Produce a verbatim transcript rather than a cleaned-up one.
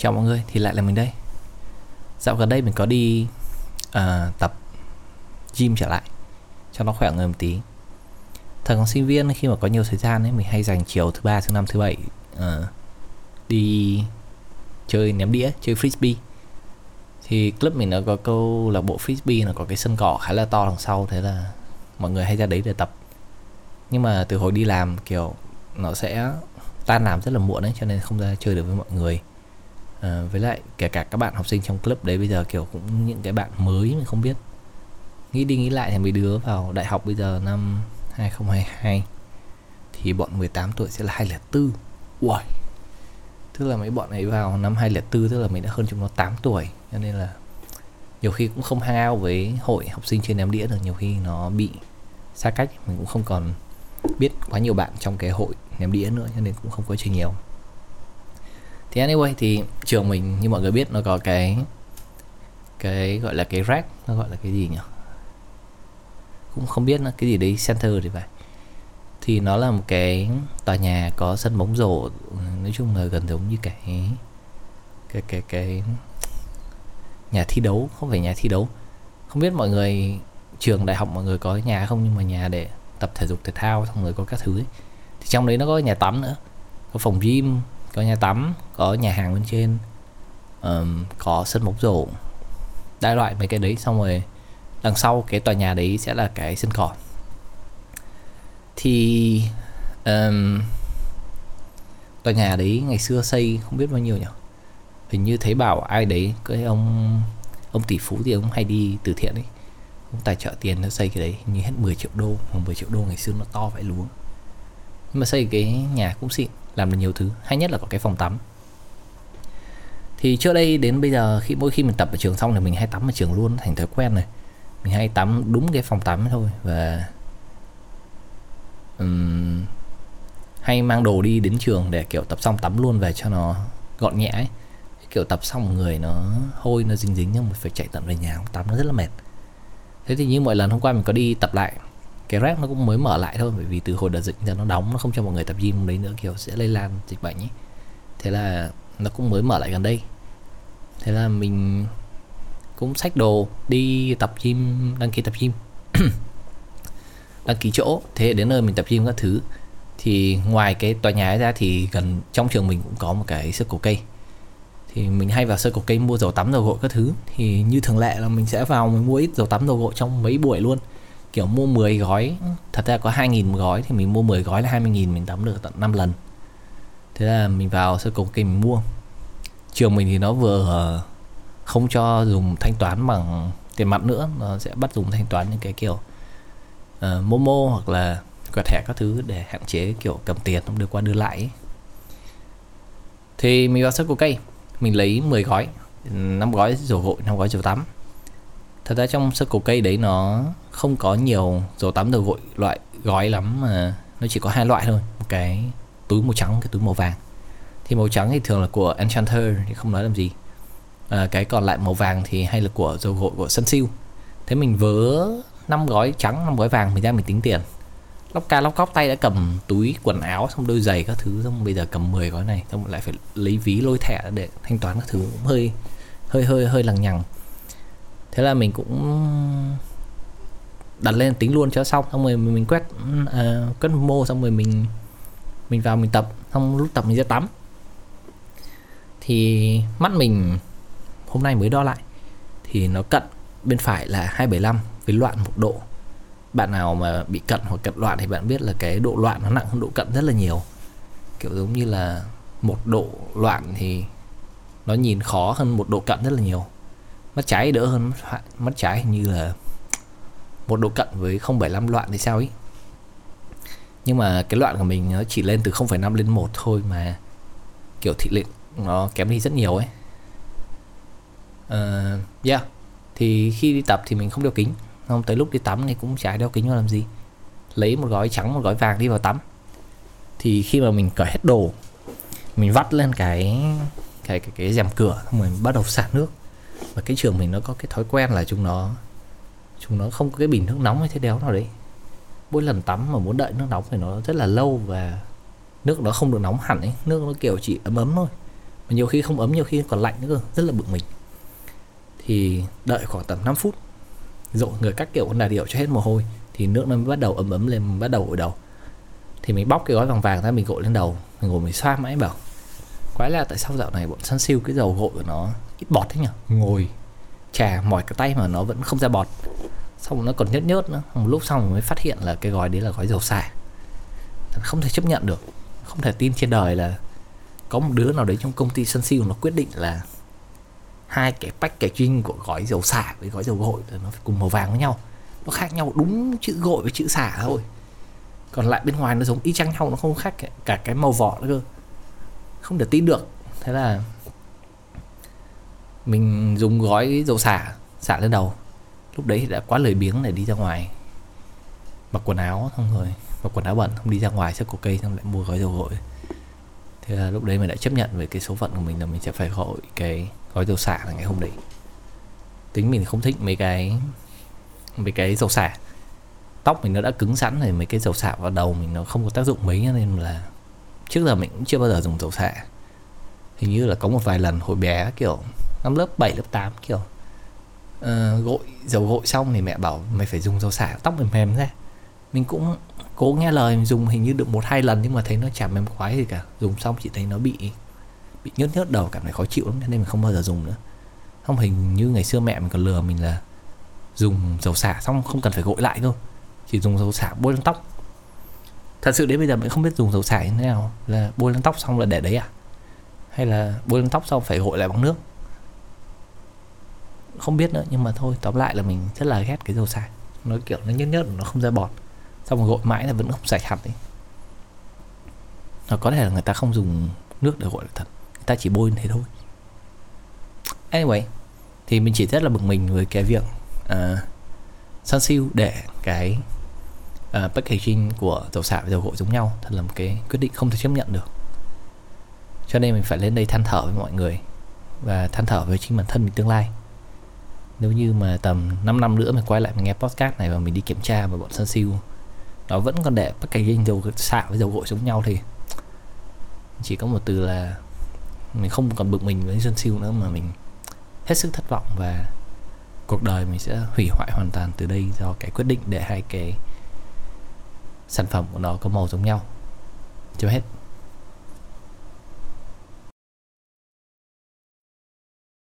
Chào mọi người, thì lại là mình đây. Dạo gần đây mình có đi uh, tập gym trở lại cho nó khỏe người một tí. Thời còn sinh viên khi mà có nhiều thời gian ấy, mình hay dành chiều thứ ba, thứ năm, thứ bảy uh, đi chơi ném đĩa, chơi frisbee. Thì club mình nó có câu lạc bộ frisbee, nó có cái sân cỏ khá là to đằng sau, thế là mọi người hay ra đấy để tập. Nhưng mà từ hồi đi làm kiểu nó sẽ tan làm rất là muộn ấy, cho nên không ra chơi được với mọi người. À, với lại kể cả các bạn học sinh trong club đấy bây giờ kiểu cũng những cái bạn mới mình không biết. Nghĩ đi nghĩ lại thì mấy đứa vào đại học bây giờ năm hai không hai hai thì bọn mười tám tuổi sẽ là hai không không bốn. Uầy, tức là mấy bọn ấy vào năm hai không không bốn, tức là mình đã hơn chúng nó tám tuổi. Cho nên là nhiều khi cũng không hang out với hội học sinh trên ném đĩa được. Nhiều khi nó bị xa cách, mình cũng không còn biết quá nhiều bạn trong cái hội ném đĩa nữa, cho nên cũng không có chơi nhiều. Thì anyway, thì trường mình như mọi người biết nó có cái cái gọi là cái rack, nó gọi là cái gì nhỉ? Cũng không biết nó cái gì đấy, center thì phải. Thì nó là một cái tòa nhà có sân bóng rổ, nói chung là gần giống như cái cái cái cái nhà thi đấu, không phải nhà thi đấu. Không biết mọi người trường đại học mọi người có nhà không, nhưng mà nhà để tập thể dục thể thao xong rồi có các thứ ấy. Thì trong đấy nó có nhà tắm nữa, có phòng gym, có nhà tắm, có nhà hàng bên trên, um, có sân bóng rổ, đại loại mấy cái đấy. Xong rồi đằng sau cái tòa nhà đấy sẽ là cái sân cỏ. Thì um, tòa nhà đấy ngày xưa xây không biết bao nhiêu nhỉ. Hình như thấy bảo ai đấy, cái ông ông tỷ phú thì ông hay đi từ thiện ấy, ông tài trợ tiền nó xây cái đấy, hình như hết mười triệu đô. Mười triệu đô ngày xưa nó to vậy luôn. Nhưng mà xây cái nhà cũng xịn, làm được nhiều thứ, hay nhất là có cái phòng tắm. Thì trước đây đến bây giờ khi mỗi khi mình tập ở trường xong thì mình hay tắm ở trường luôn, thành thói quen rồi. Mình hay tắm đúng cái phòng tắm thôi, và um, hay mang đồ đi đến trường để kiểu tập xong tắm luôn về cho nó gọn nhẹ ấy. Kiểu tập xong người nó hôi, nó dính dính, nhưng mà phải chạy tận về nhà không tắm nó rất là mệt. Thế thì như mọi lần hôm qua mình có đi tập lại, cái rack nó cũng mới mở lại thôi, bởi vì từ hồi đợt dịch ra nó đóng, nó không cho mọi người tập gym đấy nữa, kiểu sẽ lây lan dịch bệnh ấy. Thế là nó cũng mới mở lại gần đây. Thế là mình cũng xách đồ đi tập gym, đăng ký tập gym đăng ký chỗ. Thế đến nơi mình tập gym các thứ, thì ngoài cái tòa nhà ấy ra thì gần trong trường mình cũng có một cái Circle K. Thì mình hay vào Circle K mua dầu tắm, dầu gội các thứ. Thì như thường lệ là mình sẽ vào mình mua ít dầu tắm, dầu gội trong mấy buổi luôn, kiểu mua mười gói, thật ra có hai nghìn một gói, thì mình mua mười gói là hai mươi nghìn, mình tắm được tận năm lần. Thế là mình vào Circle K mình mua. Trường mình thì nó vừa không cho dùng thanh toán bằng tiền mặt nữa, nó sẽ bắt dùng thanh toán những cái kiểu uh, Momo hoặc là quẹt thẻ các thứ, để hạn chế kiểu cầm tiền không đưa qua đưa lại ấy. Thì mình vào Circle K, mình lấy mười gói, năm gói dầu gội, năm gói dầu tắm. Thật ra trong Circle K đấy nó không có nhiều dầu tắm dầu gội loại gói lắm, mà nó chỉ có hai loại thôi, một cái túi màu trắng, cái túi màu vàng. Thì màu trắng thì thường là của Enchanter thì không nói làm gì, à, cái còn lại màu vàng thì hay là của dầu gội của Sun Siêu. Thế mình vớ năm gói trắng, năm gói vàng, mình ra mình tính tiền, lóc ca lóc cóc tay đã cầm túi quần áo xong đôi giày các thứ, xong bây giờ cầm mười gói này, xong lại phải lấy ví lôi thẻ để thanh toán các thứ, cũng hơi hơi hơi hơi lằng nhằng. Thế là mình cũng đặt lên tính luôn cho xong, xong rồi mình quét uh, quét mô, xong rồi mình mình vào mình tập, xong lúc tập mình ra tắm. Thì mắt mình hôm nay mới đo lại thì nó cận bên phải là hai bảy lăm với loạn một độ. Bạn nào mà bị cận hoặc cận loạn thì bạn biết là cái độ loạn nó nặng hơn độ cận rất là nhiều, kiểu giống như là một độ loạn thì nó nhìn khó hơn một độ cận rất là nhiều. Mắt trái đỡ hơn mắt, mắt trái hình như là một độ cận với không phẩy bảy mươi lăm loạn thì sao ấy. Nhưng mà cái loạn của mình nó chỉ lên từ không phẩy năm lên một thôi, mà kiểu thị lực nó kém đi rất nhiều ấy. uh, Yeah. Thì khi đi tập thì mình không đeo kính, không tới lúc đi tắm thì cũng chả đeo kính làm gì, lấy một gói trắng một gói vàng đi vào tắm. Thì khi mà mình cởi hết đồ, mình vắt lên cái cái cái, cái rèm cửa, xong rồi bắt đầu xả nước. Và cái trường mình nó có cái thói quen là chúng nó chúng nó không có cái bình nước nóng hay thế đéo nào đấy. Mỗi lần tắm mà muốn đợi nước nóng thì nó rất là lâu, và nước nó không được nóng hẳn ấy, nước nó kiểu chỉ ấm ấm thôi. mà nhiều khi không ấm, nhiều khi còn lạnh nữa cơ, rất là bực mình. Thì đợi khoảng tầm năm phút, dội người các kiểu là điệu cho hết mồ hôi, thì nước nó mới bắt đầu ấm ấm lên, bắt đầu gội đầu. Thì mình bóc cái gói vàng vàng ra mình gội lên đầu, mình ngồi mình xoa mãi bảo quái là tại sao dạo này bọn Sun Siêu cái dầu gội của nó ít bọt thế nhỉ, ngồi chà mỏi cái tay mà nó vẫn không ra bọt, xong nó còn nhớt nhớt nữa. Một lúc sau mình mới phát hiện là cái gói đấy là gói dầu xả. Không thể chấp nhận được, không thể tin trên đời là có một đứa nào đấy trong công ty Sun Siêu nó quyết định là hai cái packaging của gói dầu xả với gói dầu gội nó phải cùng màu vàng với nhau, nó khác nhau đúng chữ gội với chữ xả thôi, còn lại bên ngoài nó giống y chang nhau, nó không khác cả cái màu vỏ nữa cơ, không thể tin được. Thế là mình dùng gói dầu xả xả lên đầu. Lúc đấy thì đã quá lười biếng để đi ra ngoài mặc quần áo, xong rồi mặc quần áo bẩn, không đi ra ngoài sẽ cổ cây, xong lại mua gói dầu gội. Thế là lúc đấy mình đã chấp nhận với cái số phận của mình là mình sẽ phải gội cái gói dầu xả là ngày hôm đấy. Tính mình không thích mấy cái mấy cái dầu xả, tóc mình nó đã cứng sẵn rồi, mấy cái dầu xả vào đầu mình nó không có tác dụng mấy, nên là trước giờ mình cũng chưa bao giờ dùng dầu xả. Hình như là có một vài lần hồi bé, kiểu năm lớp bảy, lớp tám, kiểu uh, gội dầu gội xong thì mẹ bảo mày phải dùng dầu xả, tóc mềm mềm ra. Mình cũng cố nghe lời, mình dùng hình như được một hai lần nhưng mà thấy nó chả mềm khoái gì cả. Dùng xong chỉ thấy nó bị bị nhớt nhớt đầu, cảm thấy khó chịu lắm, nên mình không bao giờ dùng nữa. Không, hình như ngày xưa mẹ mình còn lừa mình là dùng dầu xả xong không cần phải gội lại thôi, chỉ dùng dầu xả bôi lên tóc. Thật sự đến bây giờ mình không biết dùng dầu xả như thế nào, là bôi lên tóc xong là để đấy à, hay là bôi lên tóc xong phải gội lại bằng nước, không biết nữa. Nhưng mà thôi, tóm lại là mình rất là ghét cái dầu xả, nó kiểu nó nhớt nhớt, nó không ra bọt, xong rồi gội mãi là vẫn không sạch hẳn ấy. Nó có thể là người ta không dùng nước để gội là thật, người ta chỉ bôi như thế thôi. Anyway, thì mình chỉ rất là bực mình với cái việc uh, Sun Siêu để cái uh, packaging của dầu xả và dầu gội giống nhau. Thật là một cái quyết định không thể chấp nhận được. Cho nên mình phải lên đây than thở với mọi người và than thở với chính bản thân mình tương lai. Nếu như mà tầm năm năm nữa mình quay lại mình nghe podcast này và mình đi kiểm tra và bọn Sun Siêu nó vẫn còn để packaging dầu xả với dầu gội giống nhau, thì chỉ có một từ là mình không còn bực mình với Sun Siêu nữa, mà mình hết sức thất vọng và cuộc đời mình sẽ hủy hoại hoàn toàn từ đây do cái quyết định để hai cái sản phẩm của nó có màu giống nhau. Chưa hết.